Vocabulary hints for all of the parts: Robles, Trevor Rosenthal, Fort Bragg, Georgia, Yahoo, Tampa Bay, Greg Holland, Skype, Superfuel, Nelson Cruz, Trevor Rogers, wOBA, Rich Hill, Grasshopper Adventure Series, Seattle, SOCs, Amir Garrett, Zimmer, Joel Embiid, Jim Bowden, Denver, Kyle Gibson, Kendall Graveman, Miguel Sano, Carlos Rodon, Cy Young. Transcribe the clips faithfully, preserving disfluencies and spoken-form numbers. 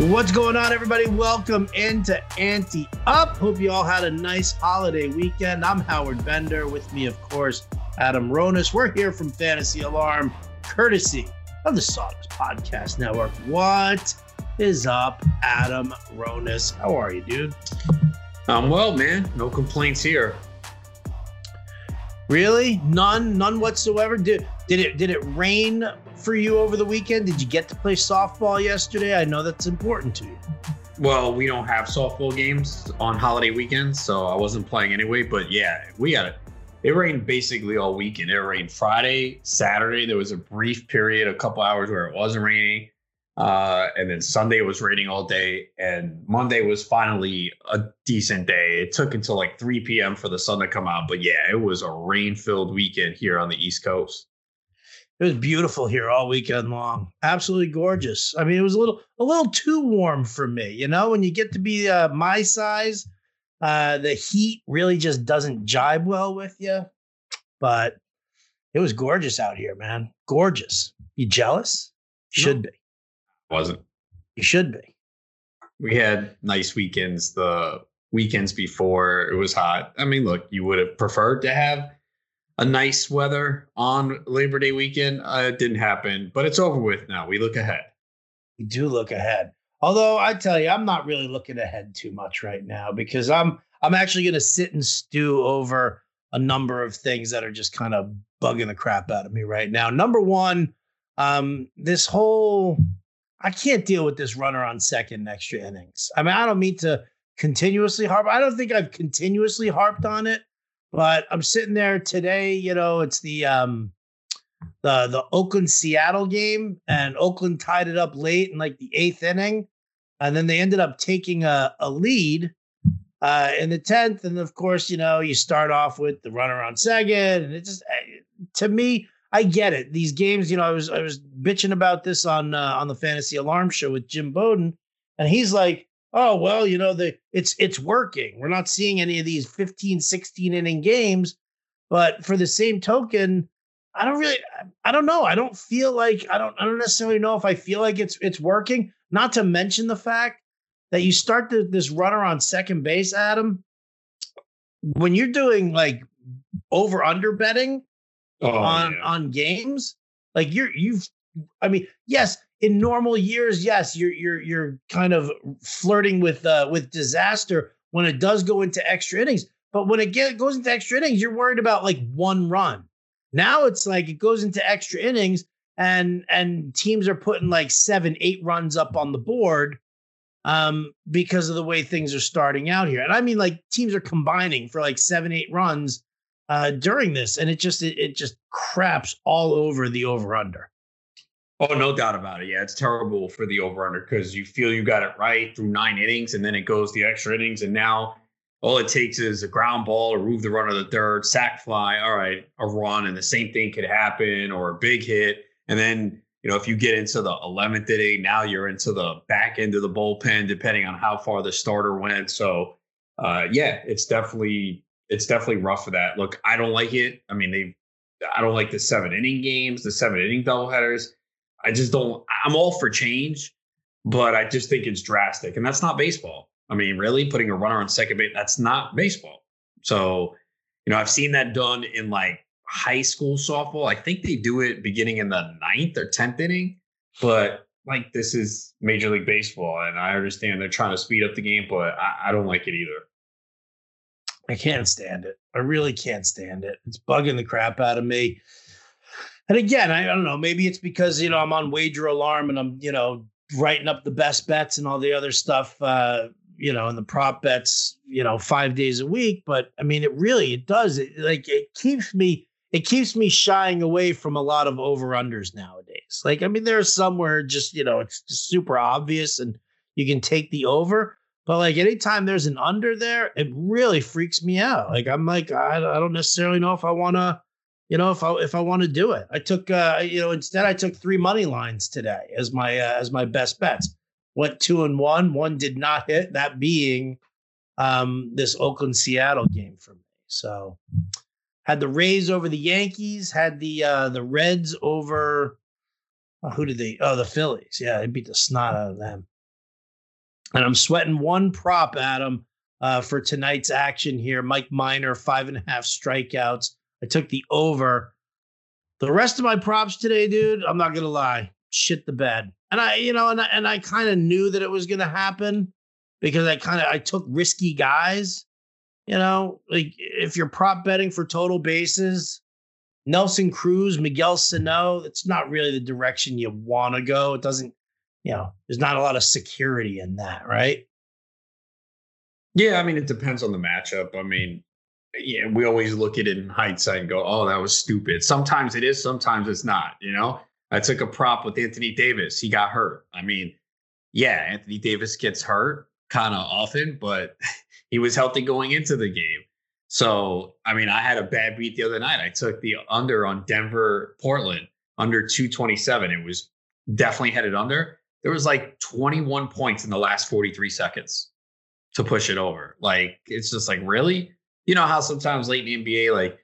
What's going on, everybody? Welcome into Ante Up. Hope you all had a nice holiday weekend. I'm Howard Bender. With me, of course, Adam Ronis. We're here from Fantasy Alarm, courtesy of the S O Cs Podcast Network. What is up, Adam Ronis? How are you, dude? I'm well, man. No complaints here. Really? None? None whatsoever? Did, did it did it rain for you over the weekend? Did you get to play softball yesterday? I know that's important to you. Well, we don't have softball games on holiday weekends, so I wasn't playing anyway. But yeah, we got it. It rained basically all weekend. It rained Friday, Saturday. There was a brief period, a couple hours where it wasn't raining. Uh, and then Sunday was raining all day. And Monday was finally a decent day. It took until like three p.m. for the sun to come out. But yeah, it was a rain-filled weekend here on the East Coast. It was beautiful here all weekend long. Absolutely gorgeous. I mean, it was a little a little too warm for me. You know, when you get to be uh, my size, uh, the heat really just doesn't jibe well with you. But it was gorgeous out here, man. Gorgeous. You jealous? Should be. Wasn't. You should be. We had nice weekends. The weekends before, it was hot. I mean, look, you would have preferred to have a nice weather on Labor Day weekend. Uh, it didn't happen, but it's over with now. We look ahead. We do look ahead. Although I tell you, I'm not really looking ahead too much right now because I'm I'm actually going to sit and stew over a number of things that are just kind of bugging the crap out of me right now. Number one, um, this whole I can't deal with this runner on second in extra innings. I mean, I don't mean to continuously harp. I don't think I've continuously harped on it. But I'm sitting there today, you know, it's the um, the the Oakland-Seattle game, and Oakland tied it up late in like the eighth inning, and then they ended up taking a, a lead uh, in the tenth. And of course, you know, you start off with the runner on second, and it just, to me, I get it. These games, you know, I was I was bitching about this on uh, on the Fantasy Alarm show with Jim Bowden, and he's like, oh, well, you know, the it's it's working. We're not seeing any of these fifteen, sixteen inning games. But for the same token, I don't really I don't know. I don't feel like I don't I don't necessarily know if I feel like it's it's working. Not to mention the fact that you start the, this runner on second base, Adam, when you're doing like over under betting oh, on yeah. on games, like you're you've I mean, yes. In normal years, yes, you're you're you're kind of flirting with uh, with disaster when it does go into extra innings. But when it get, goes into extra innings, you're worried about like one run. Now it's like it goes into extra innings, and and teams are putting like seven, eight runs up on the board um, because of the way things are starting out here. And I mean, like teams are combining for like seven, eight runs uh, during this, and it just it, it just craps all over the over under. Oh, no doubt about it. Yeah, it's terrible for the over-under because you feel you got it right through nine innings, and then it goes the extra innings, and now all it takes is a ground ball, remove the runner to third, sack fly, all right, a run, and the same thing could happen, or a big hit. And then, you know, if you get into the eleventh inning, now you're into the back end of the bullpen, depending on how far the starter went. So, uh, yeah, it's definitely it's definitely rough for that. Look, I don't like it. I mean, they, I don't like the seven-inning games, the seven-inning doubleheaders. I just don't – I'm all for change, but I just think it's drastic. And that's not baseball. I mean, really, putting a runner on second base, that's not baseball. So, you know, I've seen that done in, like, high school softball. I think they do it beginning in the ninth or tenth inning. But, like, this is Major League Baseball, and I understand they're trying to speed up the game, but I, I don't like it either. I can't stand it. I really can't stand it. It's bugging the crap out of me. And again, I don't know, maybe it's because, you know, I'm on Wager Alarm and I'm, you know, writing up the best bets and all the other stuff, uh, you know, and the prop bets, you know, five days a week. But I mean, it really, it does. It like, it keeps me, it keeps me shying away from a lot of over-unders nowadays. Like, I mean, there's some where just, you know, it's just super obvious and you can take the over. But like anytime there's an under there, it really freaks me out. Like, I'm like, I, I don't necessarily know if I want to. You know, if I if I want to do it, I took, uh, you know, instead I took three money lines today as my uh, as my best bets. Went two and one. One did not hit, that being um, this Oakland-Seattle game for me. So had the Rays over the Yankees, had the uh, the Reds over, oh, who did they? Oh, the Phillies. Yeah, they beat the snot out of them. And I'm sweating one prop, Adam, uh, for tonight's action here. Mike Minor, five and a half strikeouts. I took the over. The rest of my props today, dude, I'm not going to lie, shit the bed. And I, you know, and I, and I kind of knew that it was going to happen because I kind of, I took risky guys. You know, like if you're prop betting for total bases, Nelson Cruz, Miguel Sano, it's not really the direction you want to go. It doesn't, you know, there's not a lot of security in that, right? Yeah, I mean, it depends on the matchup. I mean, yeah, we always look at it in hindsight and go, oh, that was stupid. Sometimes it is, sometimes it's not, you know? I took a prop with Anthony Davis. He got hurt. I mean, yeah, Anthony Davis gets hurt kind of often, but he was healthy going into the game. So, I mean, I had a bad beat the other night. I took the under on Denver, Portland, under two twenty-seven. It was definitely headed under. There was like twenty-one points in the last forty-three seconds to push it over. Like, it's just like, really? You know how sometimes late in the N B A, like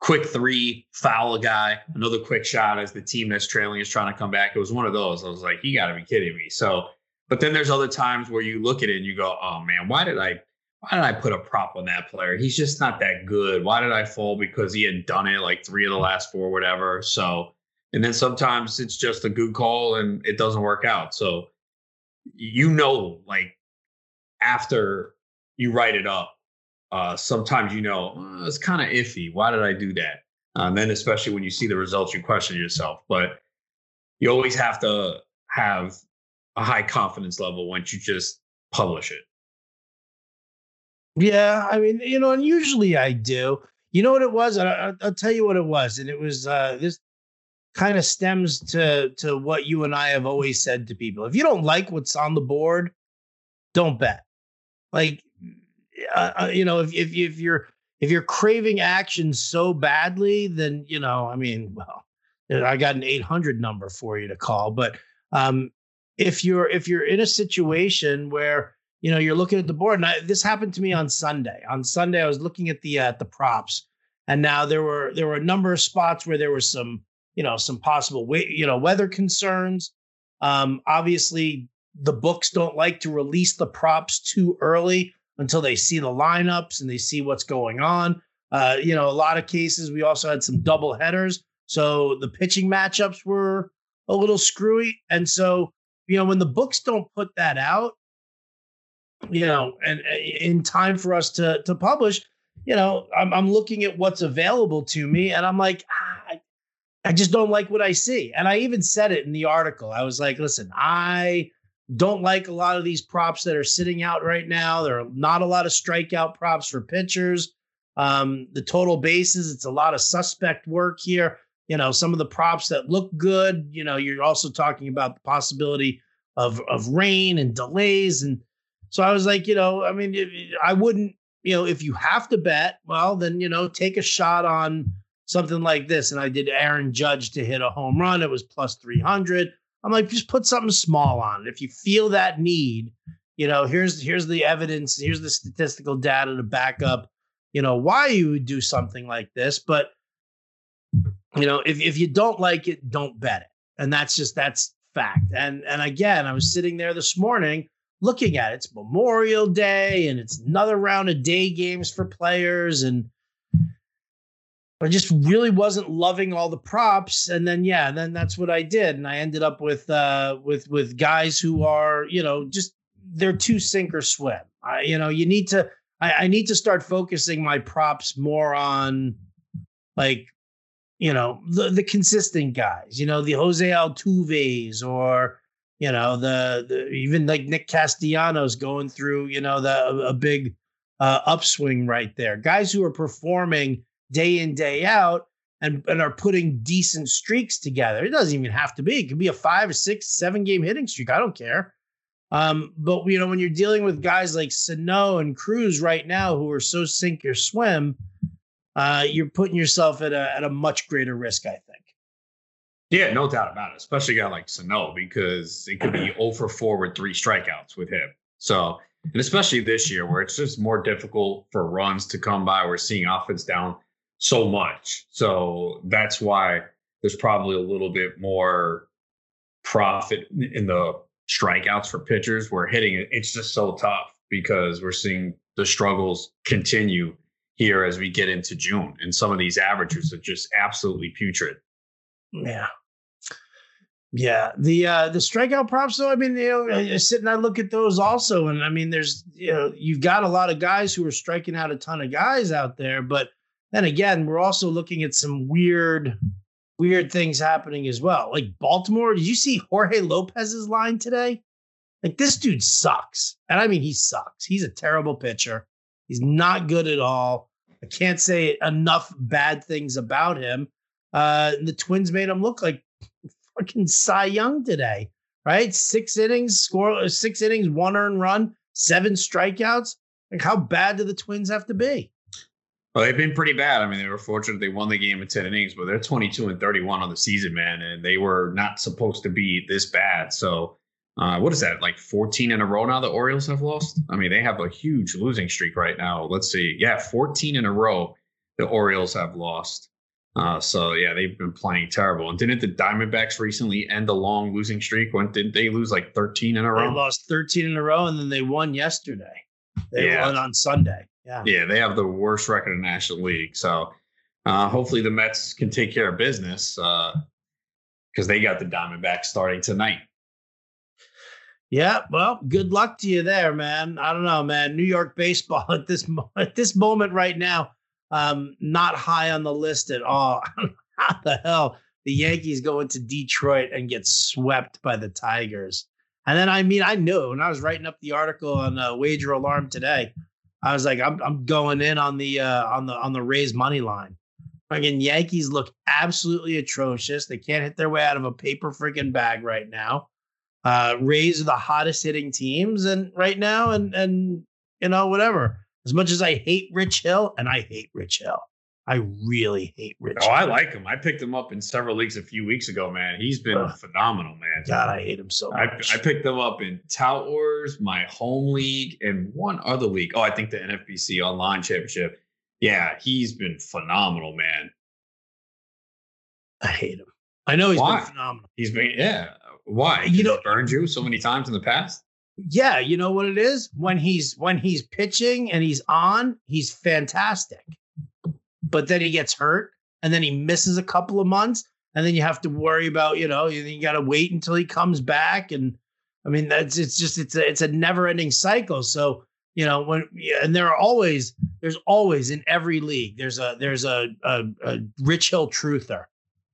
quick three, foul a guy, another quick shot as the team that's trailing is trying to come back. It was one of those. I was like, you got to be kidding me. So, but then there's other times where you look at it and you go, oh man, why did I, why did I put a prop on that player? He's just not that good. Why did I fall? Because he had done it like three of the last four, whatever. So, and then sometimes it's just a good call and it doesn't work out. So, you know, like after you write it up, Uh, sometimes, you know, oh, it's kind of iffy. Why did I do that? Uh, and then especially when you see the results, you question yourself. But you always have to have a high confidence level once you just publish it. Yeah, I mean, you know, and usually I do. You know what it was? I, I'll tell you what it was. And it was uh, this kind of stems to, to what you and I have always said to people. If you don't like what's on the board, don't bet. Like, Uh, you know, if, if if you're if you're craving action so badly, then, you know, I mean, well, I got an eight hundred number for you to call. But um, if you're if you're in a situation where, you know, you're looking at the board, and I, this happened to me on Sunday. On Sunday, I was looking at the uh, the props, and now there were there were a number of spots where there were some, you know, some possible, we- you know, weather concerns. Um, obviously, the books don't like to release the props too early until they see the lineups and they see what's going on. Uh, you know, a lot of cases, we also had some double headers. So the pitching matchups were a little screwy. And so, you know, when the books don't put that out, you know, and, and in time for us to to publish, you know, I'm, I'm looking at what's available to me. And I'm like, ah, I, I just don't like what I see. And I even said it in the article. I was like, listen, I... don't like a lot of these props that are sitting out right now. There are not a lot of strikeout props for pitchers. Um, the total bases, it's a lot of suspect work here. You know, some of the props that look good, you know, you're also talking about the possibility of, of rain and delays. And so I was like, you know, I mean, I wouldn't, you know, if you have to bet, well, then, you know, take a shot on something like this. And I did Aaron Judge to hit a home run. It was plus three hundred. I'm like, just put something small on it. If you feel that need, you know, here's here's the evidence, here's the statistical data to back up, you know, why you would do something like this. But, you know, if if you don't like it, don't bet it. And that's just, that's fact. And and again, I was sitting there this morning looking at it. It's Memorial Day and it's another round of day games for players, and I just really wasn't loving all the props. And then, yeah, then that's what I did. And I ended up with, uh, with, with guys who are, you know, just they're too sink or swim. I, you know, you need to, I, I need to start focusing my props more on, like, you know, the, the consistent guys, you know, the Jose Altuves, or, you know, the, the, even like Nick Castellanos going through, you know, the, a big uh, upswing right there. Guys who are performing day in, day out, and, and are putting decent streaks together. It doesn't even have to be. It could be a five, six, seven-game hitting streak. I don't care. Um, but, you know, when you're dealing with guys like Sano and Cruz right now who are so sink or swim, uh, you're putting yourself at a, at a much greater risk, I think. Yeah, no doubt about it, especially a guy like Sano, because it could be oh for four with three strikeouts with him. So, and especially this year where it's just more difficult for runs to come by. We're seeing offense down so much. So that's why there's probably a little bit more profit in the strikeouts for pitchers were hitting, it's just so tough because we're seeing the struggles continue here as we get into June. And some of these averages are just absolutely putrid. Yeah. Yeah. The uh, the strikeout props, though, I mean, you know, I sit and I look at those also. And I mean, there's, you know, you've got a lot of guys who are striking out a ton of guys out there. But then again, we're also looking at some weird, weird things happening as well. Like Baltimore, did you see Jorge Lopez's line today? Like, this dude sucks. And I mean, he sucks. He's a terrible pitcher. He's not good at all. I can't say enough bad things about him. Uh, the Twins made him look like fucking Cy Young today, right? Six innings, score six innings, one earned run, seven strikeouts. Like, how bad do the Twins have to be? Well, they've been pretty bad. I mean, they were fortunate they won the game in ten innings, but they're twenty-two and thirty-one on the season, man, and they were not supposed to be this bad. So, uh, what is that, like fourteen in a row now the Orioles have lost? I mean, they have a huge losing streak right now. Let's see. Yeah, fourteen in a row the Orioles have lost. Uh, so, yeah, they've been playing terrible. And didn't the Diamondbacks recently end a long losing streak? When did they lose like thirteen in a row? They lost thirteen in a row, and then they won yesterday. They yeah. won on Sunday. Yeah, yeah, they have the worst record in the National League. So uh, hopefully the Mets can take care of business because uh, they got the Diamondbacks starting tonight. Yeah, well, good luck to you there, man. I don't know, man. New York baseball at this mo- at this moment right now, um, not high on the list at all. How the hell the Yankees go into Detroit and get swept by the Tigers? And then, I mean, I knew when I was writing up the article on uh, Wager Alarm today, I was like, I'm I'm going in on the uh, on the on the Rays money line. Fucking Yankees look absolutely atrocious. They can't hit their way out of a paper freaking bag right now. Uh, Rays are the hottest hitting teams, and right now, and and you know whatever. As much as I hate Rich Hill, and I hate Rich Hill, I really hate Rich. Oh, Hill. I like him. I picked him up in several leagues a few weeks ago, man. He's been Ugh. phenomenal, man. God, I hate him so much. I, I picked him up in Towers, my home league, and one other league. Oh, I think the N F B C Online Championship. Yeah, he's been phenomenal, man. I hate him. I know he's Why? been phenomenal. He's been, yeah. Why? You know, burned you so many times in the past. Yeah, you know what it is? When he's when he's pitching and he's on, he's fantastic. But then he gets hurt, and then he misses a couple of months, and then you have to worry about, you know, you, you got to wait until he comes back. And I mean, that's it's just it's a, it's a never-ending cycle. So, you know, when and there are always there's always in every league there's a there's a a, a Rich Hill truther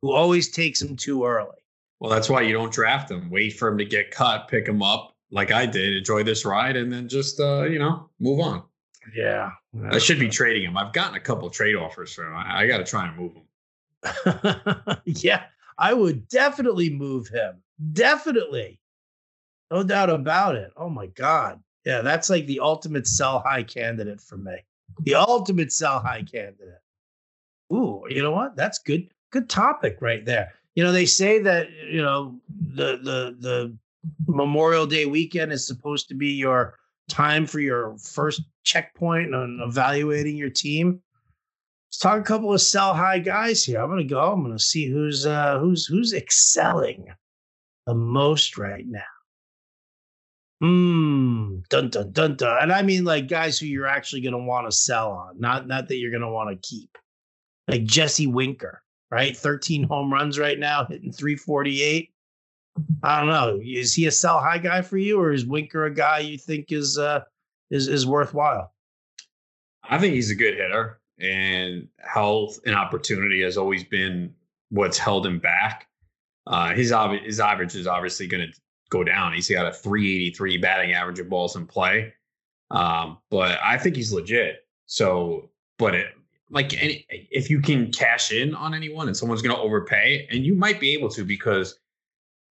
who always takes him too early. Well, that's why you don't draft him. Wait for him to get cut, pick him up like I did, enjoy this ride, and then just, uh, you know, move on. Yeah. I should be trading him. I've gotten a couple of trade offers for him. I, I got to try and move him. Yeah, I would definitely move him. Definitely. No doubt about it. Oh, my God. Yeah, that's like the ultimate sell high candidate for me. The ultimate sell high candidate. Ooh, you know what? That's good. Good topic right there. You know, they say that, you know, the the the Memorial Day weekend is supposed to be your time for your first checkpoint on evaluating your team. Let's talk a couple of sell high guys here. I'm going to go. I'm going to see who's uh, who's who's excelling the most right now. Hmm. Dun, dun, dun, dun. And I mean, like, guys who you're actually going to want to sell on, not not that you're going to want to keep. Like Jesse Winker. Right, thirteen home runs right now, hitting three forty-eight. I don't know. Is he a sell high guy for you, or is Winker a guy you think is uh, is is worthwhile? I think he's a good hitter, and health and opportunity has always been what's held him back. Uh, his ob- his average is obviously going to go down. He's got a three eighty-three batting average of balls in play, um, but I think he's legit. So, but it. Like, any, if you can cash in on anyone and someone's going to overpay, and you might be able to because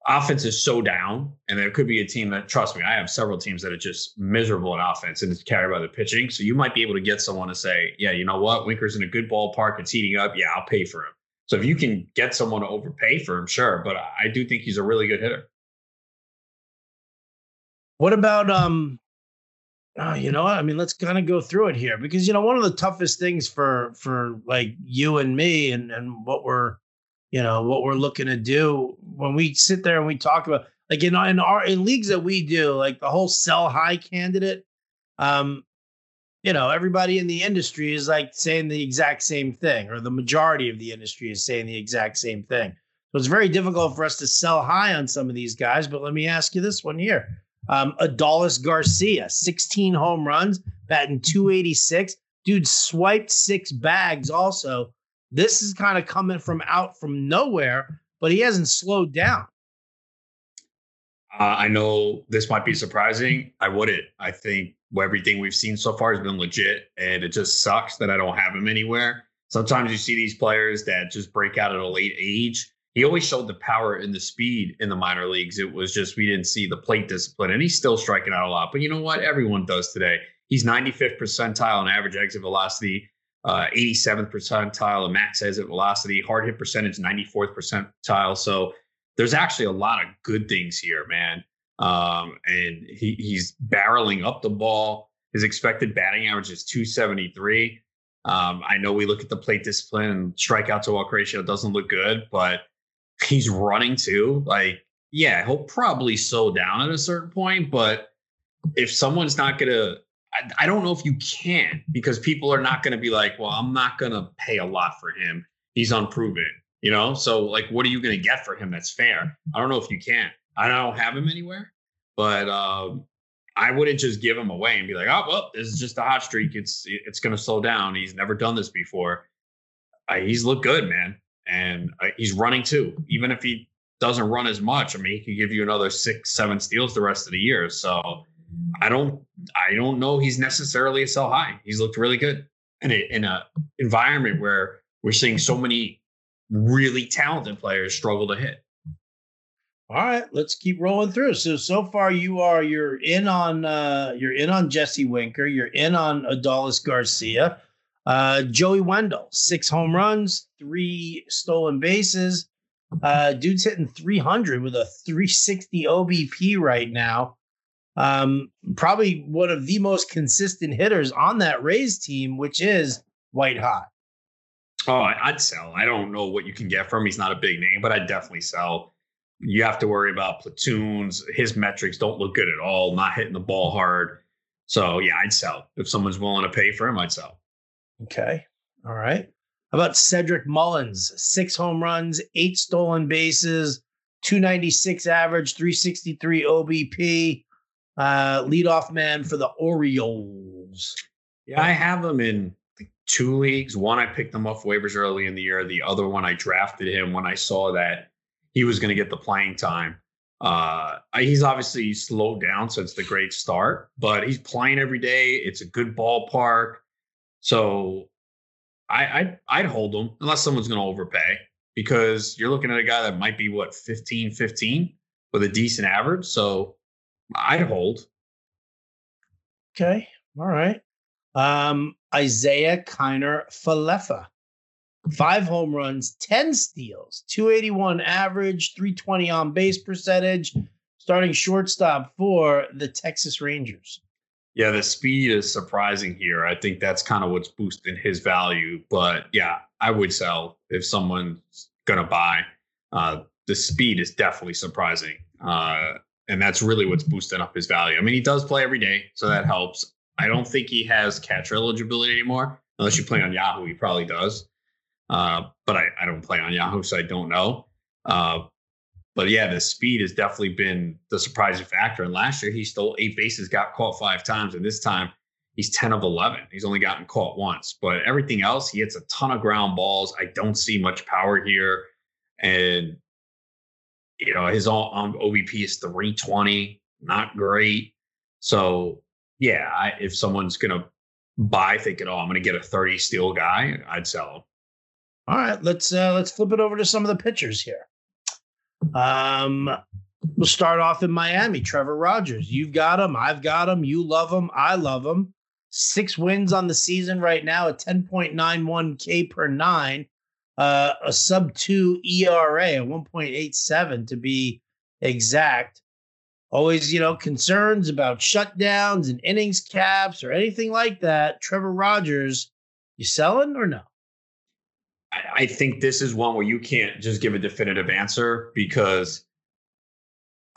offense is so down, and there could be a team that, trust me, I have several teams that are just miserable in offense and it's carried by the pitching. So you might be able to get someone to say, yeah, you know what? Winker's in a good ballpark. It's heating up. Yeah, I'll pay for him. So if you can get someone to overpay for him, sure. But I do think he's a really good hitter. What about, um, Oh, you know, I mean, let's kind of go through it here because, you know, one of the toughest things for for like you and me and, and what we're, you know, what we're looking to do when we sit there and we talk about like in, in our in leagues that we do, like the whole sell high candidate, um, you know, everybody in the industry is like saying the exact same thing, or the majority of the industry is saying the exact same thing. So it's very difficult for us to sell high on some of these guys. But let me ask you this one here. Um, Adolis Garcia, sixteen home runs, batting two eighty-six. Dude swiped six bags also. This is kind of coming from out from nowhere, but he hasn't slowed down. Uh, I know this might be surprising. I wouldn't. I think everything we've seen so far has been legit, and it just sucks that I don't have him anywhere. Sometimes you see these players that just break out at a late age. He always showed the power and the speed in the minor leagues. It was just we didn't see the plate discipline, and he's still striking out a lot. But you know what? Everyone does today. He's ninety-fifth percentile in average exit velocity, uh, eighty-seventh percentile in max exit velocity, hard hit percentage, ninety-fourth percentile. So there's actually a lot of good things here, man. Um, and he, he's barreling up the ball. His expected batting average is two seventy-three. Um, I know we look at the plate discipline and strikeout to walk ratio doesn't look good, but he's running too. Like, yeah, he'll probably slow down at a certain point, but if someone's not going to, I, I don't know if you can, because people are not going to be like, well, I'm not going to pay a lot for him. He's unproven, you know? So like, what are you going to get for him? That's fair. I don't know if you can. I don't have him anywhere, but, um, I wouldn't just give him away and be like, oh, well, this is just a hot streak. It's, it's going to slow down. He's never done this before. Uh, he's looked good, man. And he's running too. Even if he doesn't run as much, I mean, he could give you another six, seven steals the rest of the year. So I don't, I don't know he's necessarily a sell high. He's looked really good, and in an environment where we're seeing so many really talented players struggle to hit. All right, let's keep rolling through. So so far, you are you're in on uh, you're in on Jesse Winker. You're in on Adolis Garcia. Uh, Joey Wendell, six home runs, three stolen bases. Uh, dude's hitting three hundred with a three sixty O B P right now. Um, probably one of the most consistent hitters on that Rays team, which is white hot. Oh, I'd sell. I don't know what you can get from him. He's not a big name, but I'd definitely sell. You have to worry about platoons. His metrics don't look good at all, not hitting the ball hard. So, yeah, I'd sell. If someone's willing to pay for him, I'd sell. Okay. All right. How about Cedric Mullins? Six home runs, eight stolen bases, two ninety-six average, three sixty-three O B P, uh, leadoff man for the Orioles. Yeah, I have him in like two leagues. One, I picked him off waivers early in the year. The other one, I drafted him when I saw that he was going to get the playing time. Uh, he's obviously slowed down since the great start, but he's playing every day. It's a good ballpark. So I, I'd, I'd hold him unless someone's going to overpay, because you're looking at a guy that might be, what, fifteen fifteen with a decent average. So I'd hold. Okay. All right. Um, Isaiah Kiner-Falefa. Five home runs, ten steals, two eighty-one average, three twenty on base percentage, starting shortstop for the Texas Rangers. Yeah, the speed is surprising here. I think that's kind of what's boosting his value. But, yeah, I would sell if someone's going to buy. Uh, the speed is definitely surprising. Uh, and that's really what's boosting up his value. I mean, he does play every day, so that helps. I don't think he has catcher eligibility anymore. Unless you play on Yahoo, he probably does. Uh, but I, I don't play on Yahoo, so I don't know. Uh, But, yeah, the speed has definitely been the surprising factor. And last year, he stole eight bases, got caught five times. And this time, he's ten of eleven. He's only gotten caught once. But everything else, he hits a ton of ground balls. I don't see much power here. And, you know, his all, um, O B P is three twenty. Not great. So, yeah, I, if someone's going to buy thinking, oh, I'm going to get a thirty-steal guy, I'd sell him. All right, let's, uh, let's flip it over to some of the pitchers here. Um, we'll start off in Miami. Trevor Rogers, you've got him. I've got him. You love him. I love him. Six wins on the season right now at ten point nine one K per nine, uh, a sub two E R A, a one point eight seven to be exact. Always, you know, concerns about shutdowns and innings caps or anything like that. Trevor Rogers, you selling or no? I think this is one where you can't just give a definitive answer, because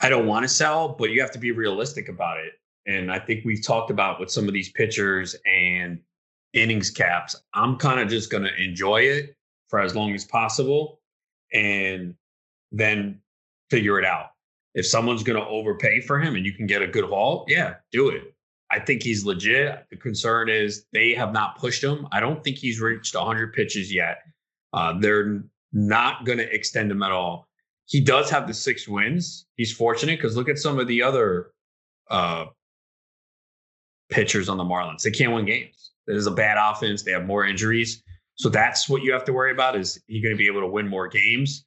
I don't want to sell, but you have to be realistic about it. And I think we've talked about with some of these pitchers and innings caps, I'm kind of just going to enjoy it for as long as possible and then figure it out. If someone's going to overpay for him and you can get a good haul, yeah, do it. I think he's legit. The concern is they have not pushed him. I don't think he's reached one hundred pitches yet. Uh, they're not going to extend him at all. He does have the six wins. He's fortunate because look at some of the other uh, pitchers on the Marlins. They can't win games. There's a bad offense. They have more injuries. So that's what you have to worry about, is he going to be able to win more games?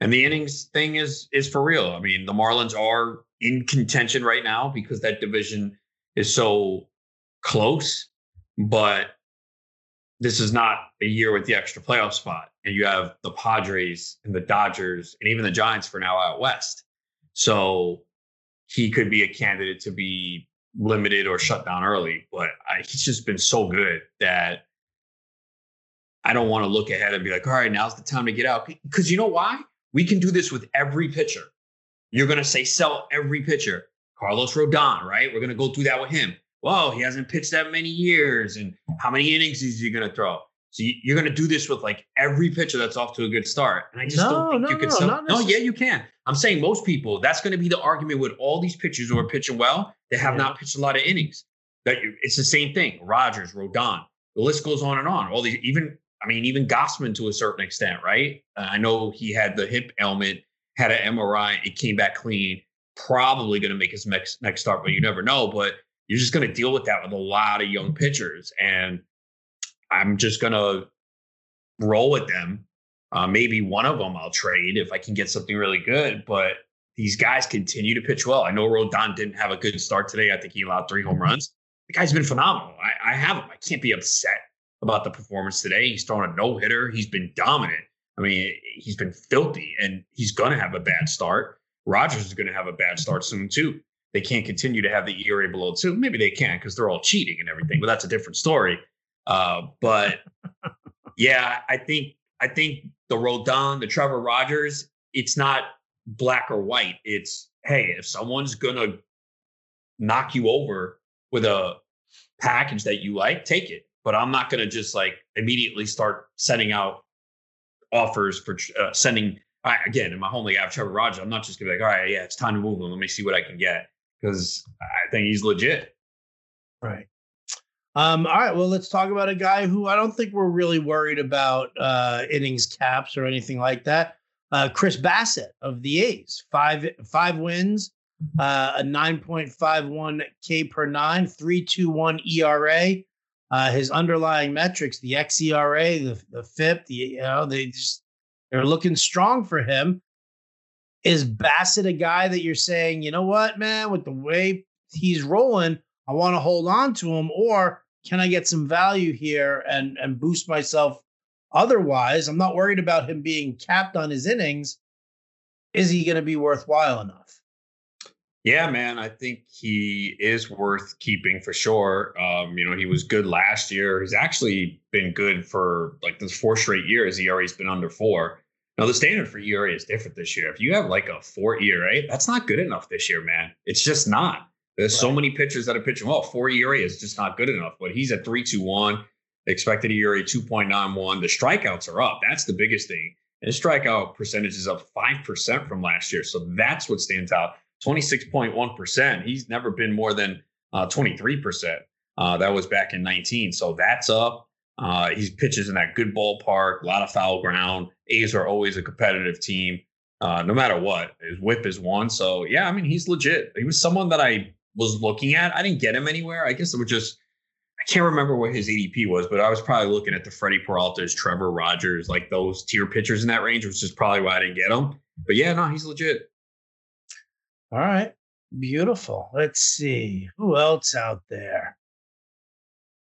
And the innings thing is is for real. I mean, the Marlins are in contention right now because that division is so close, but this is not a year with the extra playoff spot. And you have the Padres and the Dodgers and even the Giants for now out west. So he could be a candidate to be limited or shut down early, but I, he's just been so good that I don't want to look ahead and be like, all right, now's the time to get out. Because you know why? We can do this with every pitcher. You're going to say sell every pitcher. Carlos Rodon, right? We're going to go through that with him. Well, he hasn't pitched that many years. And how many innings is he going to throw? So you're going to do this with like every pitcher that's off to a good start. And I just no, don't think no, you can no, sell. No, yeah, you can. I'm saying most people, that's going to be the argument with all these pitchers who are pitching well that have yeah. not pitched a lot of innings. That it's the same thing. Rogers, Rodon, the list goes on and on. All these, even, I mean, even Gossman to a certain extent, right? Uh, I know he had the hip ailment, had an M R I, it came back clean. Probably going to make his next next start, but you never know. But you're just going to deal with that with a lot of young pitchers, and I'm just going to roll with them. Uh, maybe one of them I'll trade if I can get something really good. But these guys continue to pitch well. I know Rodon didn't have a good start today. I think he allowed three home runs. The guy's been phenomenal. I, I have him. I can't be upset about the performance today. He's thrown a no-hitter. He's been dominant. I mean, he's been filthy, and he's going to have a bad start. Rogers is going to have a bad start soon, too. They can't continue to have the E R A below two. Maybe they can because they're all cheating and everything, but that's a different story. Uh, but, yeah, I think I think the Rodon, the Trevor Rogers, it's not black or white. It's, hey, if someone's going to knock you over with a package that you like, take it. But I'm not going to just, like, immediately start sending out offers for uh, sending – I, again, in my home league, I have Trevor Rogers. I'm not just going to be like, all right, yeah, it's time to move him. Let me see what I can get because I think he's legit. Right. Um, all right, well, let's talk about a guy who I don't think we're really worried about uh, innings caps or anything like that. Uh, Chris Bassett of the A's, five five wins, uh, a nine point five one K per nine, three point two one E R A. Uh, his underlying metrics, the X E R A, the, the F I P, the, you know, they just, they're looking strong for him. Is Bassett a guy that you're saying, you know what, man, with the way he's rolling, I want to hold on to him, or can I get some value here and, and boost myself otherwise? I'm not worried about him being capped on his innings. Is he going to be worthwhile enough? Yeah, man, I think he is worth keeping for sure. Um, you know, he was good last year. He's actually been good for like this four straight years. E R A's been under four. Now, the standard for E R A is different this year. If you have like a four E R A, that's not good enough this year, man. It's just not. There's right. so many pitchers that are pitching well. Four E R A is just not good enough. But he's at three point two one, expected E R A two point nine one. The strikeouts are up. That's the biggest thing. And his strikeout percentage is up five percent from last year. So that's what stands out. twenty-six point one percent. He's never been more than uh, twenty-three percent. Uh, that was back in nineteen. So that's up. Uh, he pitches in that good ballpark, a lot of foul ground. A's are always a competitive team, uh, no matter what. His whip is one. So, yeah, I mean, he's legit. He was someone that I was looking at. I didn't get him anywhere. I guess it was just, I can't remember what his A D P was, but I was probably looking at the Freddie Peraltas, Trevor Rogers, like those tier pitchers in that range, which is probably why I didn't get him. But, yeah, no, he's legit. All right. Beautiful. Let's see. Who else out there?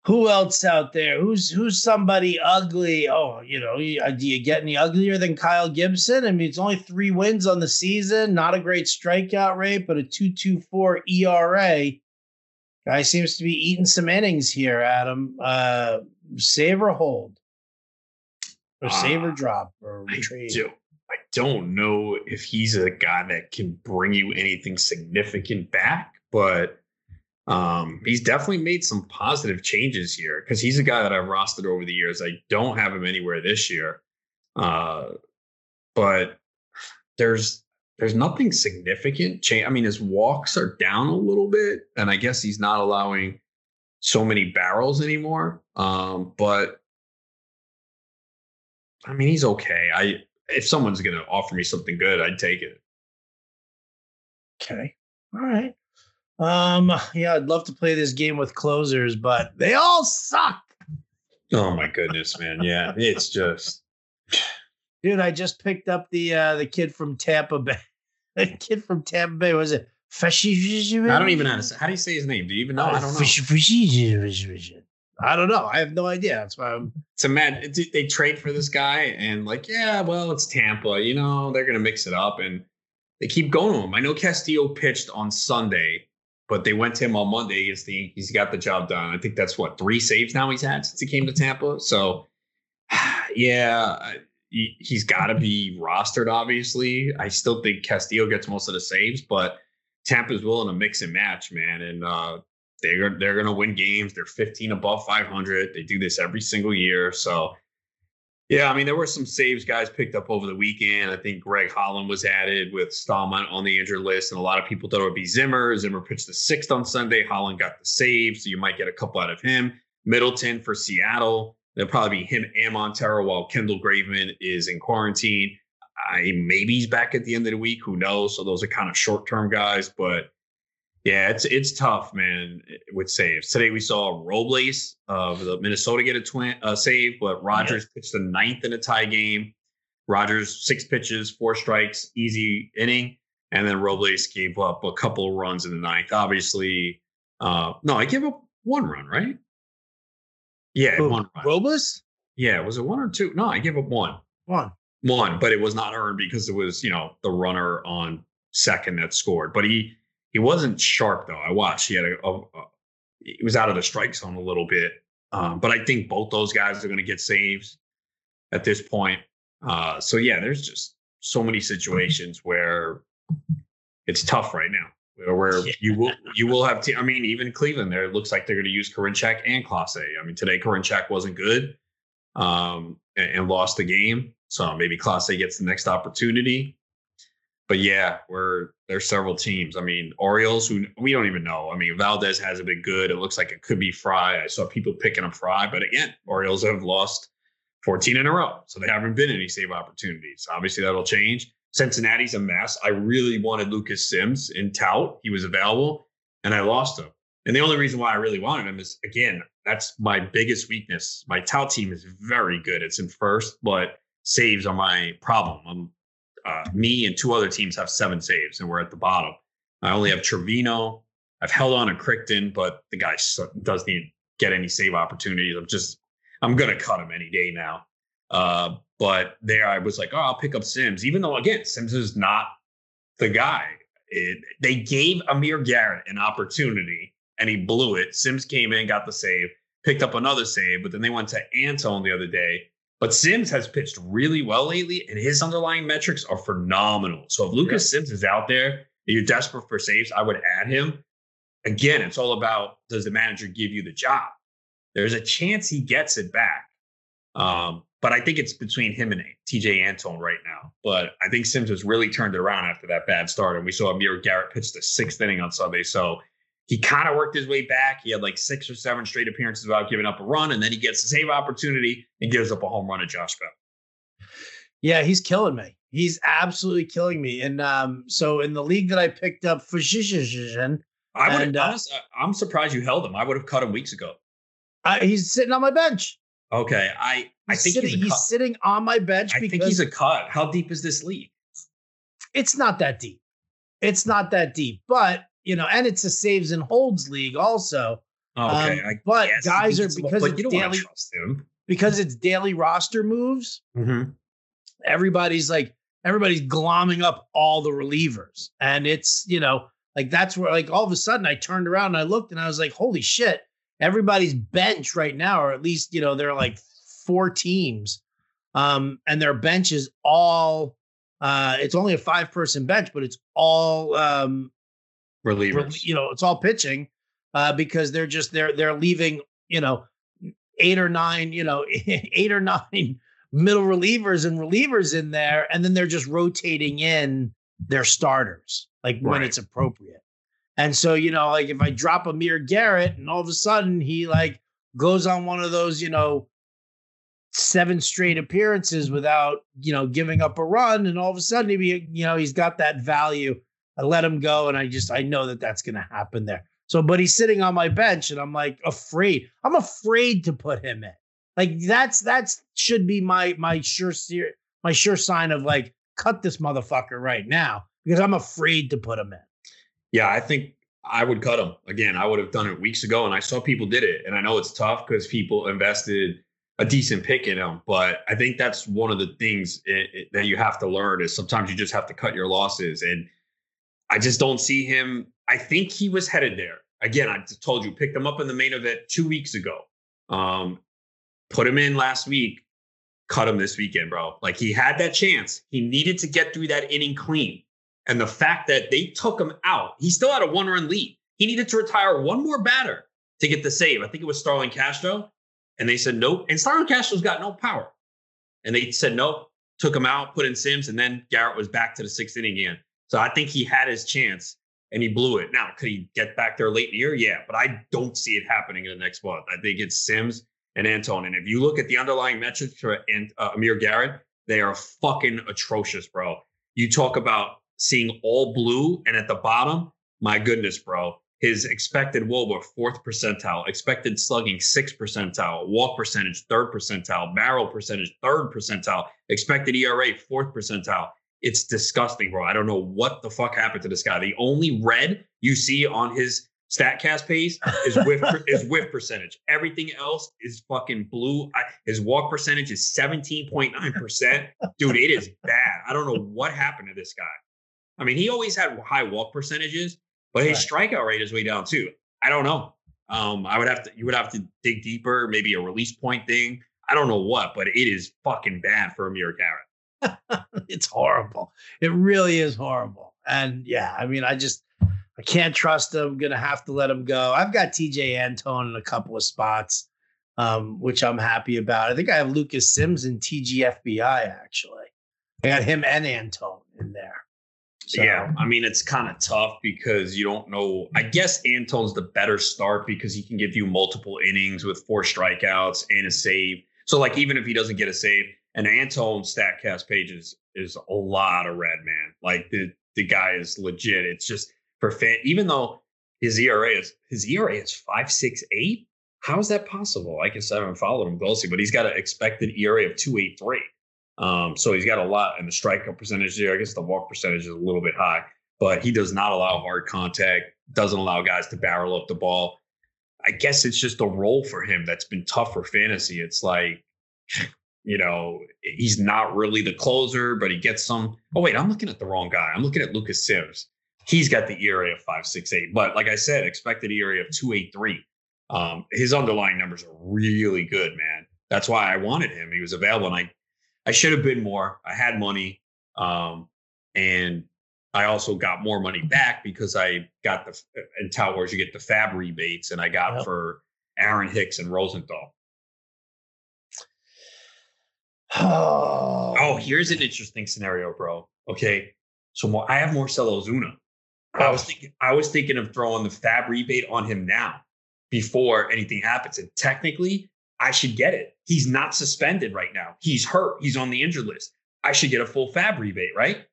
Who else out there? Who's who's somebody ugly? Oh, you know, do you get any uglier than Kyle Gibson? I mean, it's only three wins on the season. Not a great strikeout rate, but a two point two four E R A. Guy seems to be eating some innings here, Adam. Uh, save or hold? Or save uh, or drop? Or I trade? do. I don't know if he's a guy that can bring you anything significant back, but um, he's definitely made some positive changes here because he's a guy that I've rostered over the years. I don't have him anywhere this year, uh, but there's there's nothing significant change. I mean, his walks are down a little bit, and I guess he's not allowing so many barrels anymore. Um, but I mean, he's okay. I if someone's going to offer me something good, I'd take it. Okay. All right. Um, yeah, I'd love to play this game with closers, but they all suck. Oh my goodness, man. Yeah, it's just. Dude, I just picked up the uh, the kid from Tampa Bay. The kid from Tampa Bay, was it? Feshy. I don't even know how to say. How do you say his name? Do you even know? I don't know. I don't know. I have no idea. That's why I'm. It's a mad. They trade for this guy, and like, yeah, well, it's Tampa. You know, they're gonna mix it up, and they keep going to him. I know Castillo pitched on Sunday, but they went to him on Monday against the Yankees. He got the job done. I think that's what three saves now he's had since he came to Tampa. So, yeah, he, he's got to be rostered. Obviously, I still think Castillo gets most of the saves, but Tampa's willing to mix and match, man. And uh, they're, they're going to win games. They're fifteen above five hundred. They do this every single year. So, yeah, I mean, there were some saves guys picked up over the weekend. I think Greg Holland was added with Stallman on the injured list. And a lot of people thought it would be Zimmer. Zimmer pitched the sixth on Sunday. Holland got the save, so you might get a couple out of him. Middleton for Seattle. There'll probably be him and Montero while Kendall Graveman is in quarantine. I maybe he's back at the end of the week. Who knows? So those are kind of short-term guys, but yeah, it's it's tough, man. With saves today, we saw Robles of uh, the Minnesota get a twin uh, save, but Rogers yeah. pitched the ninth in a tie game. Rogers six pitches, four strikes, easy inning, and then Robles gave up a couple of runs in the ninth. Obviously, uh, no, I gave up one run, right? Yeah, oh, one run. Robles. Yeah, was it one or two? No, I gave up one. One. One, but it was not earned because it was, you know, the runner on second that scored. But he he wasn't sharp, though. I watched. He had a, a, a he was out of the strike zone a little bit. Um, but I think both those guys are going to get saves at this point. Uh, so, yeah, there's just so many situations where it's tough right now. Where yeah. you will you will have te- – I mean, even Cleveland there, it looks like they're going to use Karinchak and Clase. I mean, today Karinchak wasn't good um, and, and lost the game. So maybe Clase gets the next opportunity. But yeah, we're there's several teams. I mean, Orioles, who we don't even know. I mean, Valdez hasn't been good. It looks like it could be Fry. I saw people picking up Fry. But again, Orioles have lost fourteen in a row. So they haven't been any save opportunities. Obviously, that'll change. Cincinnati's a mess. I really wanted Lucas Sims in tout. He was available, and I lost him. And the only reason why I really wanted him is, again, that's my biggest weakness. My tout team is very good. It's in first, but saves are my problem. I'm, uh, me and two other teams have seven saves, and we're at the bottom. I only have Trevino. I've held on to Crichton, but the guy doesn't get any save opportunities. I'm just, I'm going to cut him any day now. Uh, but there I was like, oh, I'll pick up Sims, even though, again, Sims is not the guy. It, they gave Amir Garrett an opportunity, and he blew it. Sims came in, got the save, picked up another save, but then they went to Antone the other day. But Sims has pitched really well lately, and his underlying metrics are phenomenal. So if Lucas yeah. Sims is out there and you're desperate for saves, I would add him. Again, it's all about, does the manager give you the job? There's a chance he gets it back. Um, but I think it's between him and T J Antone right now. But I think Sims has really turned it around after that bad start. And we saw Amir Garrett pitch the sixth inning on Sunday. So he kind of worked his way back. He had like six or seven straight appearances without giving up a run, and then he gets the save opportunity and gives up a home run to Josh Bell. Yeah, he's killing me. He's absolutely killing me. And um, so in the league that I picked up, for I would. Uh, I'm surprised you held him. I would have cut him weeks ago. Uh, he's sitting on my bench. Okay, I I he's think sitting, he's, a cut. he's sitting on my bench. I because think he's a cut. How deep is this league? It's not that deep. It's not that deep, but. You know, and it's a saves and holds league also. Oh, okay. Um, but guys are because it's daily because it's daily roster moves. Mm-hmm. Everybody's like everybody's glomming up all the relievers, and it's you know like that's where like all of a sudden I turned around and I looked and I was like, holy shit! Everybody's bench right now, or at least you know there are like four teams, um, and their bench is all Uh, it's only a five-person bench, but it's all um, relievers. You know, it's all pitching uh, because they're just they're they're leaving. You know, eight or nine. You know, eight or nine middle relievers and relievers in there, and then they're just rotating in their starters like right. when it's appropriate. And so, you know, like if I drop Amir Garrett and all of a sudden he like goes on one of those, you know, seven straight appearances without, you know, giving up a run. And all of a sudden, he'd be, you know, he's got that value. I let him go. And I just, I know that that's going to happen there. So, but he's sitting on my bench and I'm like afraid, I'm afraid to put him in. Like that's, that's should be my, my sure, my sure sign of like, cut this motherfucker right now because I'm afraid to put him in. Yeah, I think I would cut him. Again, I would have done it weeks ago, and I saw people did it. And I know it's tough because people invested a decent pick in him. But I think that's one of the things it, it, that you have to learn is sometimes you just have to cut your losses. And I just don't see him. I think he was headed there. Again, I told you, picked him up in the main event two weeks ago. Um, put him in last week. Cut him this weekend, bro. Like he had that chance. He needed to get through that inning clean. And the fact that they took him out, he still had a one-run lead. He needed to retire one more batter to get the save. I think it was Starlin Castro. And they said, nope. And Starlin Castro's got no power. And they said, nope. Took him out, put in Sims, and then Garrett was back to the sixth inning again. So I think he had his chance, and he blew it. Now, could he get back there late in the year? Yeah, but I don't see it happening in the next month. I think it's Sims and Antone. And if you look at the underlying metrics for uh, Amir Garrett, they are fucking atrocious, bro. You talk about seeing all blue, and at the bottom, my goodness, bro, his expected wOBA, fourth percentile, expected slugging, sixth percentile, walk percentage, third percentile, barrel percentage, third percentile, expected E R A, fourth percentile. It's disgusting, bro. I don't know what the fuck happened to this guy. The only red you see on his Statcast page is whiff, is whiff percentage. Everything else is fucking blue. I, his walk percentage is seventeen point nine percent. Dude, it is bad. I don't know what happened to this guy. I mean, he always had high walk percentages, but his right. strikeout rate is way down too. I don't know. Um, I would have to, you would have to dig deeper, maybe a release point thing. I don't know what, but it is fucking bad for Amir Garrett. It's horrible. It really is horrible. And yeah, I mean, I just, I can't trust him. I'm going to have to let him go. I've got T J Antone in a couple of spots, um, which I'm happy about. I think I have Lucas Sims and T G F B I, actually. I got him and Antone in there. So. Yeah, I mean, it's kind of tough because you don't know. I guess Antone's the better start because he can give you multiple innings with four strikeouts and a save. So, like, even if he doesn't get a save, and Antone's Statcast page is, is a lot of red, man. Like, the, the guy is legit. It's just for fan, even though his E R A is his E R A is five six eight. How is that possible? I guess I haven't followed him closely, but he's got an expected E R A of two eighty-three. Um, so he's got a lot in the strikeout percentage there. I guess the walk percentage is a little bit high, but he does not allow hard contact, doesn't allow guys to barrel up the ball. I guess it's just a role for him that's been tough for fantasy. It's like, you know, he's not really the closer, but he gets some. Oh, wait, I'm looking at the wrong guy. I'm looking at Lucas Sims. He's got the E R A of five six eight. But like I said, expected E R A of two eighty-three. Um, his underlying numbers are really good, man. That's why I wanted him. He was available, and I I should have been more. I had money, um, and I also got more money back because I got the in Tout Wars you get the Fab rebates, and I got yep. for Aaron Hicks and Rosenthal. Oh. oh, here's an interesting scenario, bro. Okay, so more, I have Marcell Ozuna. I was thinking, I was thinking of throwing the Fab rebate on him now before anything happens, and technically, I should get it. He's not suspended right now. He's hurt. He's on the injured list. I should get a full Fab rebate, right?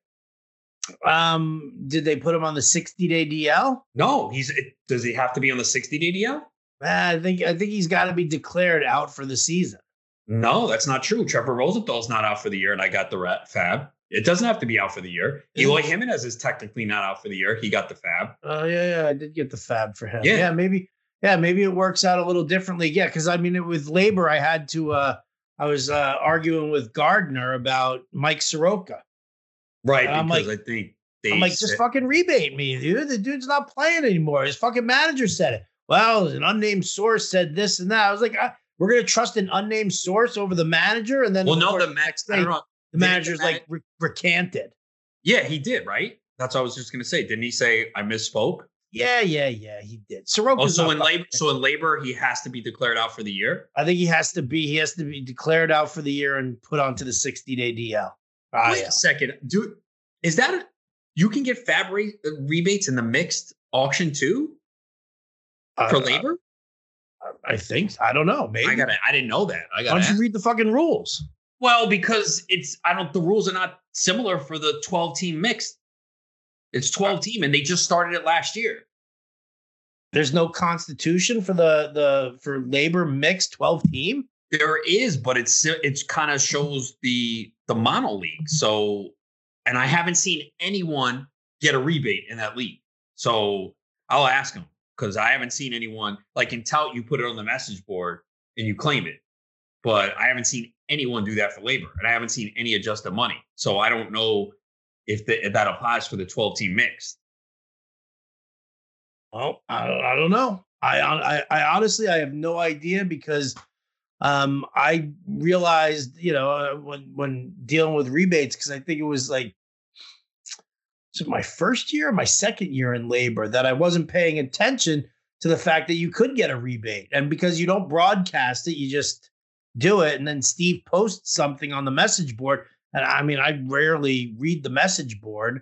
Um, did they put him on the sixty-day D L? No. He's. Does he have to be on the sixty-day D L? Uh, I think I think he's got to be declared out for the season. No, that's not true. Trevor Rosenthal's not out for the year, and I got the rat Fab. It doesn't have to be out for the year. Eloy Jimenez is technically not out for the year. He got the Fab. Oh, uh, yeah, yeah. I did get the Fab for him. Yeah, yeah maybe. Yeah, maybe it works out a little differently. Yeah, because I mean, it, with labor, I had to. Uh, I was uh, arguing with Gardner about Mike Soroka. Right, and because I'm like, I think they I'm like, just said- fucking rebate me, dude. The dude's not playing anymore. His fucking manager said it. Well, an unnamed source said this and that. I was like, I, we're gonna trust an unnamed source over the manager, and then well, no, the next ma- thing, the manager's the man- like re- recanted. Yeah, he did, right? That's what I was just going to say. Didn't he say I misspoke? Yeah, yeah, yeah, he did. Soroka. Oh, so in labor, so in labor, he has to be declared out for the year. I think he has to be. He has to be declared out for the year and put onto the sixty-day D L. Ah, Wait yeah. a second, dude. Is that a, you can get F A B re- rebates in the mixed auction too for uh, labor? I, I think. I don't know. Maybe I got. I didn't know that. I got. Why don't you read the fucking rules? Well, because it's. I don't. The rules are not similar for the twelve-team mixed. It's twelve team, and they just started it last year. There's no constitution for the the for labor mixed twelve team. There is, but it's it's kind of shows the the mono league. So, and I haven't seen anyone get a rebate in that league. So I'll ask them because I haven't seen anyone like in tout. You put it on the message board and you claim it, but I haven't seen anyone do that for labor, and I haven't seen any adjusted money. So I don't know. If, the, if that applies for the twelve-team mixed. Well, I, I don't know. I, I I honestly, I have no idea because um, I realized, you know, when when dealing with rebates, because I think it was like was it my first year or my second year in labor that I wasn't paying attention to the fact that you could get a rebate. And because you don't broadcast it, you just do it. And then Steve posts something on the message board. And I mean, I rarely read the message board,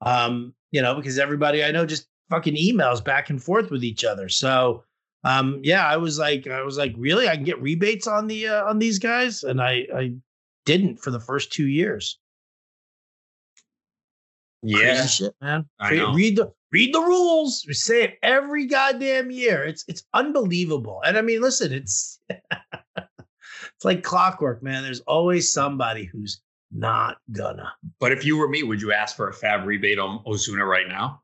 um, you know, because everybody I know just fucking emails back and forth with each other. So, um, yeah, I was like, I was like, really, I can get rebates on the uh, on these guys, and I, I didn't for the first two years. Yeah, crazy shit, man. I know. Read the read the rules. We say it every goddamn year. It's it's unbelievable. And I mean, listen, it's it's like clockwork, man. There's always somebody who's not gonna. But if you were me, would you ask for a F A B rebate on Ozuna right now?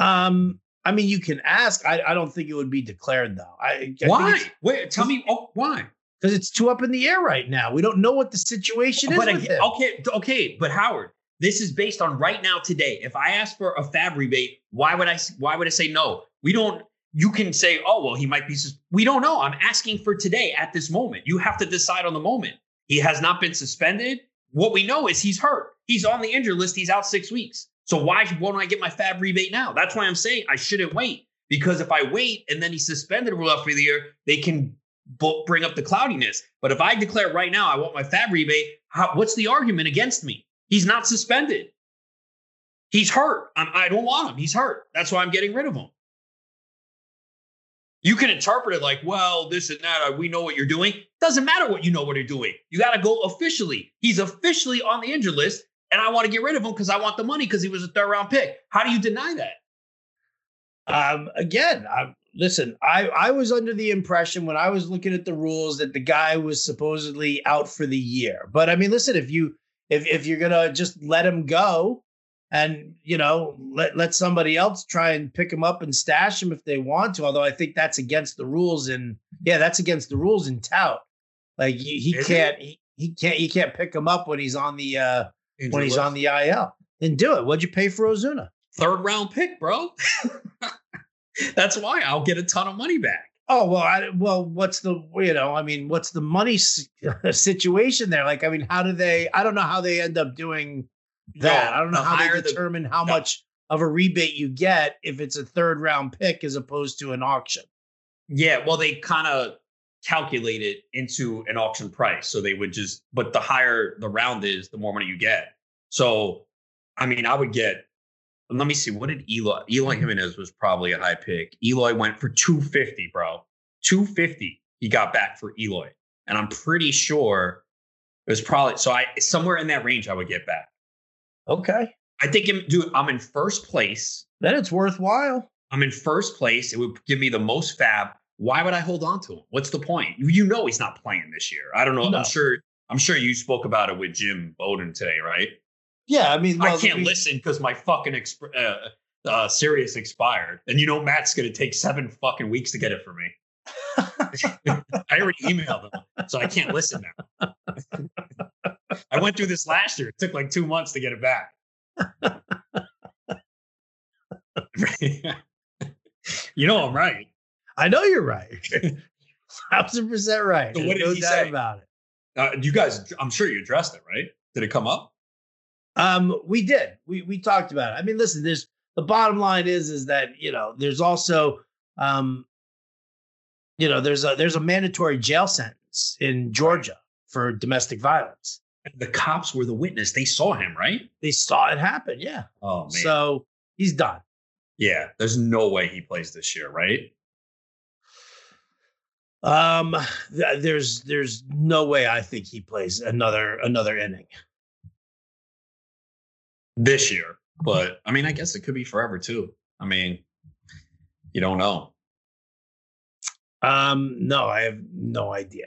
Um, I mean, you can ask. I, I don't think it would be declared though. I, I why? Wait, tell me oh, why? Because it's too up in the air right now. We don't know what the situation is. But with I, him. Okay, okay. But Howard, this is based on right now today. If I ask for a F A B rebate, why would I? Why would I say no? We don't. You can say, oh well, he might be. Sus-. We don't know. I'm asking for today at this moment. You have to decide on the moment. He has not been suspended. What we know is he's hurt. He's on the injured list. He's out six weeks. So why won't I get my F A B rebate now? That's why I'm saying I shouldn't wait. Because if I wait and then he's suspended for the year, they can b- bring up the cloudiness. But if I declare right now I want my F A B rebate, how, what's the argument against me? He's not suspended. He's hurt. I'm, I don't want him. He's hurt. That's why I'm getting rid of him. You can interpret it like, well, this and that, we know what you're doing. Doesn't matter what you know what you're doing. You got to go officially. He's officially on the injured list, and I want to get rid of him because I want the money because he was a third-round pick. How do you deny that? Um, again, I, listen, I, I was under the impression when I was looking at the rules that the guy was supposedly out for the year. But, I mean, listen, if, you, if, if you're going to just let him go, and, you know, let, let somebody else try and pick him up and stash him if they want to. Although I think that's against the rules. And yeah, that's against the rules in tout. Like he, he can't, he, he can't, you can't pick him up when he's on the, uh, Injured when he's list. On the I L. Then do it. What'd you pay for Ozuna? Third round pick, bro. That's why I'll get a ton of money back. Oh, well, I, well, what's the, you know, I mean, what's the money situation there? Like, I mean, how do they, I don't know how they end up doing that. No, I don't know the how they determine the, how no. much of a rebate you get if it's a third round pick as opposed to an auction. Yeah, well, they kind of calculate it into an auction price. So they would just, but the higher the round is, the more money you get. So, I mean, I would get, let me see, what did Eloy, Eloy Jimenez was probably a high pick. Eloy went for two fifty, bro. two fifty he got back for Eloy. And I'm pretty sure it was probably, so I, somewhere in that range I would get back. Okay. I think, dude, I'm in first place. Then it's worthwhile. I'm in first place. It would give me the most fab. Why would I hold on to him? What's the point? You know he's not playing this year. I don't know. No. I'm sure I'm sure you spoke about it with Jim Bowden today, right? Yeah, I mean. Well, I can't we, listen because my fucking exp- uh, uh, Sirius expired. And you know Matt's going to take seven fucking weeks to get it for me. I already emailed him, so I can't listen now. I went through this last year. It took like two months to get it back. You know I'm right. I know you're right. one thousand percent right. So what did no he doubt say about it? Uh, you guys, I'm sure you addressed it, right? Did it come up? Um, we did. We we talked about it. I mean, listen, there's the bottom line is is that, you know, there's also um, you know, there's a there's a mandatory jail sentence in Georgia for domestic violence. The cops were the witness. They saw him, right? They saw it happen. Yeah. Oh, man. So he's done. Yeah. There's no way he plays this year, right? Um, th- there's there's no way I think he plays another another inning this year. But I mean, I guess it could be forever too. I mean, you don't know. Um, no, I have no idea.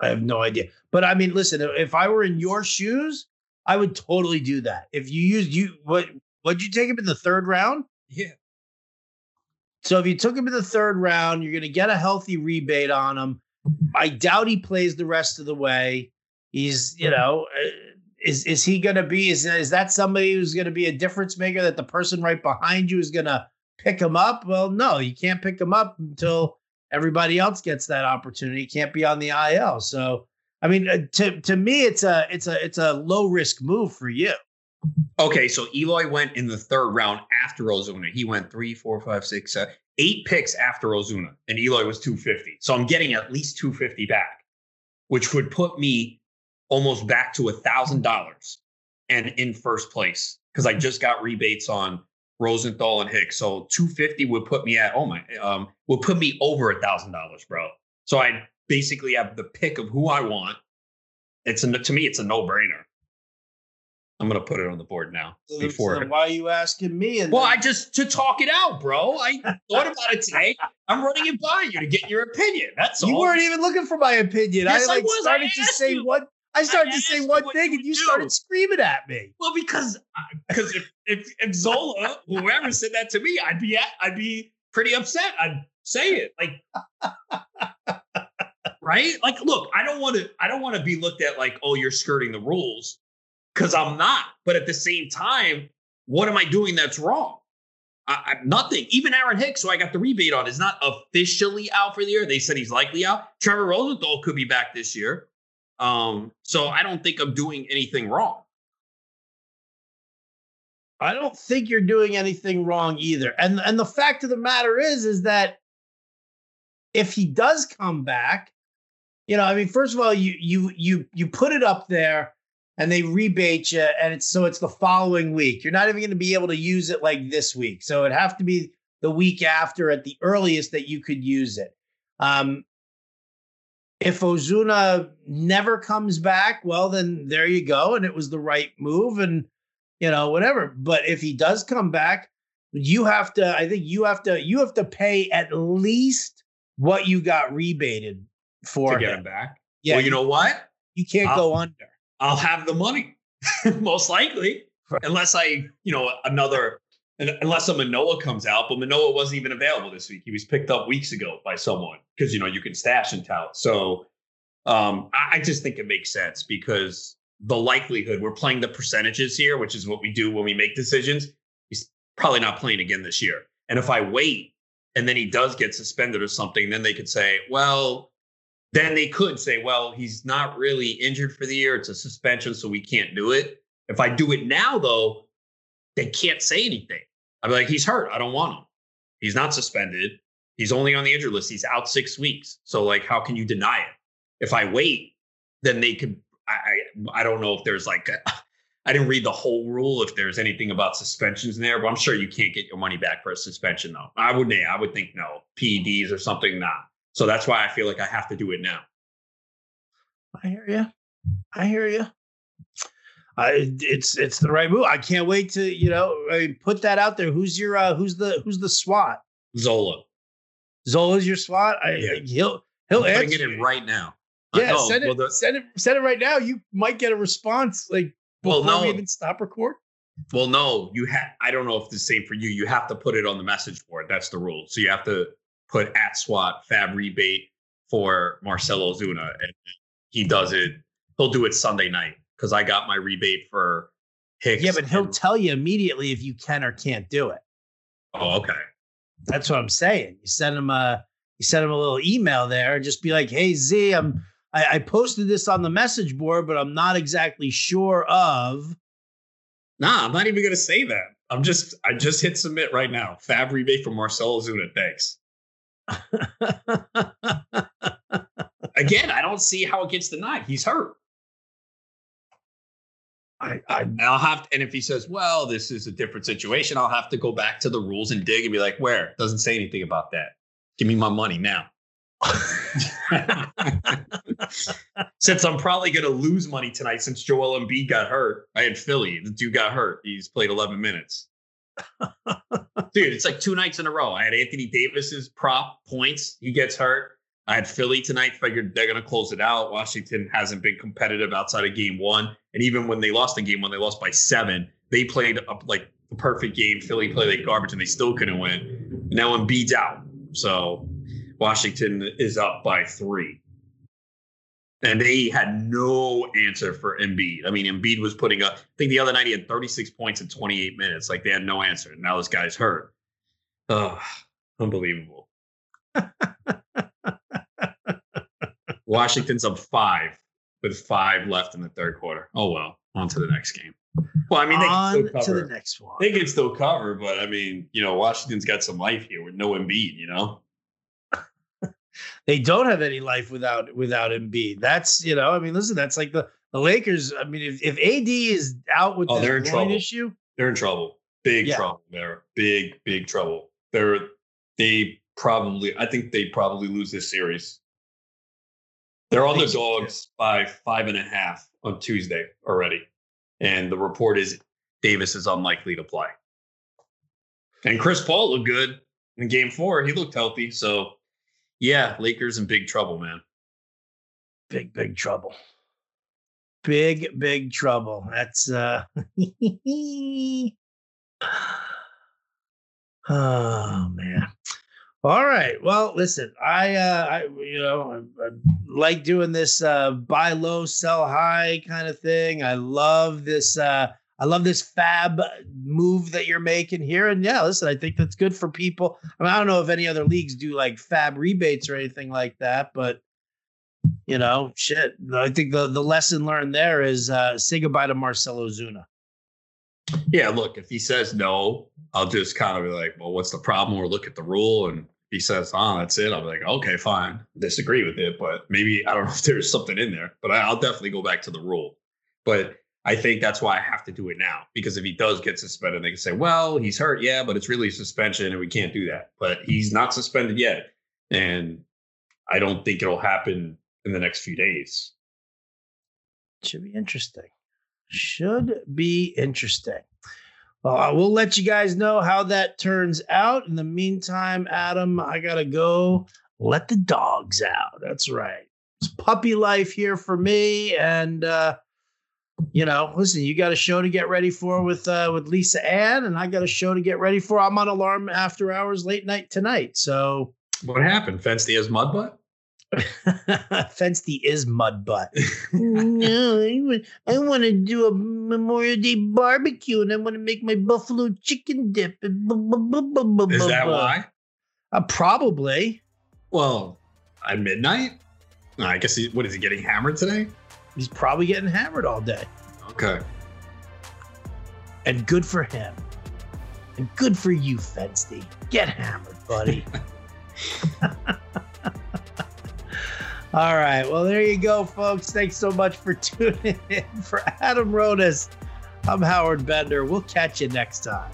I have no idea. But I mean, listen, if I were in your shoes, I would totally do that. If you used you what what'd you take him in the third round? Yeah. So if you took him in the third round, you're going to get a healthy rebate on him. I doubt he plays the rest of the way. He's, you know, is is he going to be, is, is that somebody who's going to be a difference maker that the person right behind you is going to pick him up? Well, no, you can't pick him up until everybody else gets that opportunity. You can't be on the I L. So, I mean, to to me, it's a it's a it's a low risk move for you. Okay, so Eloy went in the third round after Ozuna. He went three, four, five, six, seven, eight picks after Ozuna, and Eloy was two fifty. So I'm getting at least two fifty back, which would put me almost back to one thousand dollars and in first place because I just got rebates on Rosenthal and Hicks. So two fifty would put me at, oh my, um, would put me over one thousand dollars, bro. So I basically have the pick of who I want. It's a, to me, it's a no-brainer. I'm going to put it on the board now. So before so why are you asking me? And well, then- I just to talk it out, bro. I thought about it today. I'm running it by you to get your opinion. That's you all. You weren't even looking for my opinion. Yes, I, like, I was. started I to say you. one. I started I to say one thing, you and you do. started screaming at me. Well, because because if, if if Zola, whoever said that to me, I'd be at, I'd be pretty upset. I'd say it like right. Like, look, I don't want to. I don't want to be looked at like, oh, you're skirting the rules. Because I'm not. But at the same time, what am I doing that's wrong? I, I, nothing. Even Aaron Hicks, who I got the rebate on, is not officially out for the year. They said he's likely out. Trevor Rosenthal could be back this year. Um, so I don't think I'm doing anything wrong. I don't think you're doing anything wrong either. And, and the fact of the matter is, is that if he does come back, you know, I mean, first of all, you you you you put it up there. And they rebate you, and it's so it's the following week. You're not even going to be able to use it like this week. So it'd have to be the week after at the earliest that you could use it. Um, if Ozuna never comes back, well, then there you go. And it was the right move and, you know, whatever. But if he does come back, you have to, I think you have to, you have to pay at least what you got rebated for. To get him, him back. Yeah. Well, you know what? You can't I'll- go under. I'll have the money, most likely, right. unless I, you know, another, unless a Manoah comes out. But Manoah wasn't even available this week. He was picked up weeks ago by someone because, you know, you can stash and tout. So um, I, I just think it makes sense because the likelihood we're playing the percentages here, which is what we do when we make decisions. He's probably not playing again this year. And if I wait and then he does get suspended or something, then they could say, well, then they could say, well, he's not really injured for the year. It's a suspension, so we can't do it. If I do it now, though, they can't say anything. I'd be like, he's hurt. I don't want him. He's not suspended. He's only on the injured list. He's out six weeks. So, like, how can you deny it? If I wait, then they could. I, I, I don't know if there's like a, I didn't read the whole rule if there's anything about suspensions in there, but I'm sure you can't get your money back for a suspension, though. I would, I would think no. P E Ds or something, nah. So that's why I feel like I have to do it now. I hear you. I hear you. I, it's it's the right move. I can't wait to, you know, I mean, put that out there. Who's your uh, who's the who's the SWAT? Zola. Zola's your SWAT. I yeah. he'll he'll I'm answer. Get it right now. Yeah, uh, no, send it. Well, the, send it. Send it right now. You might get a response like before well, no. we even stop record. Well, no, you have. I don't know if it's the same for you. You have to put it on the message board. That's the rule. So you have to. Put at SWAT fab rebate for Marcell Ozuna, and he does it. He'll do it Sunday night because I got my rebate for Hicks. Yeah, but he'll and- tell you immediately if you can or can't do it. Oh, okay. That's what I'm saying. You send him a you send him a little email there, and just be like, "Hey Z, I'm I, I posted this on the message board, but I'm not exactly sure of." Nah, I'm not even going to say that. I'm just, I just hit submit right now. Fab rebate from Marcell Ozuna. Thanks. Again, I don't see how it gets denied. He's hurt. I, I, I'll have to, and if he says, well, this is a different situation, I'll have to go back to the rules and dig and be like, where? Doesn't say anything about that. Give me my money now. Since I'm probably going to lose money tonight since Joel Embiid got hurt. I had Philly. The dude got hurt. He's played eleven minutes. Dude, it's like two nights in a row. I had Anthony Davis's prop points. He gets hurt. I had Philly tonight, figured they're going to close it out. Washington hasn't been competitive outside of game one. And even when they lost in game one, they lost by seven. They played up like the perfect game. Philly played like garbage, and they still couldn't win. Now Embiid's out. So Washington is up by three. And they had no answer for Embiid. I mean, Embiid was putting up, I think the other night he had thirty-six points in twenty-eight minutes. Like, they had no answer. And now this guy's hurt. Oh, unbelievable. Washington's up five with five left in the third quarter. Oh, well, on to the next game. Well, I mean, they on can still cover. To the next one. They can still cover, but, I mean, you know, Washington's got some life here with no Embiid, you know? They don't have any life without without Embiid. That's, you know, I mean, listen, that's like the, the Lakers. I mean, if, if A D is out with oh, the groin issue. They're in trouble. Big yeah. trouble there. Big, big trouble. They're, they probably, I think they probably lose this series. They're on the dogs by five and a half on Tuesday already. And the report is Davis is unlikely to play. And Chris Paul looked good in game four. He looked healthy. So, yeah, Lakers in big trouble, man. Big, big trouble. Big, big trouble. That's uh oh, man. All right. Well, listen, I, uh, I you know, I, I like doing this uh, buy low, sell high kind of thing. I love this. Uh, I love this fab move that you're making here. And yeah, listen, I think that's good for people. I mean, I don't know if any other leagues do like fab rebates or anything like that, but you know, shit. I think the, the lesson learned there is uh, say goodbye to Marcell Ozuna. Yeah. Look, if he says no, I'll just kind of be like, well, what's the problem? Or look at the rule and. He says, oh, that's it. I'll be like, okay, fine. Disagree with it, but maybe I don't know if there's something in there, but I'll definitely go back to the rule. But I think that's why I have to do it now, because if he does get suspended, they can say, well, he's hurt. Yeah, but it's really suspension and we can't do that. But he's not suspended yet. And I don't think it'll happen in the next few days. Should be interesting. Should be interesting. Uh, we'll let you guys know how that turns out. In the meantime, Adam, I got to go let the dogs out. That's right. It's puppy life here for me. And, uh, you know, listen, you got a show to get ready for with uh, with Lisa Ann, and I got a show to get ready for. I'm on Alarm After Hours late night tonight. So what happened? Fenced is mud butt? Fencey is mud butt. No, I, I want to do a Memorial Day barbecue, and I want to make my buffalo chicken dip. Is that why? Uh, probably. Well, at midnight? I guess, he, what, is he getting hammered today? He's probably getting hammered all day. Okay. And good for him. And good for you, Fencey. Get hammered, buddy. All right. Well, there you go, folks. Thanks so much for tuning in. For Adam Ronis, I'm Howard Bender. We'll catch you next time.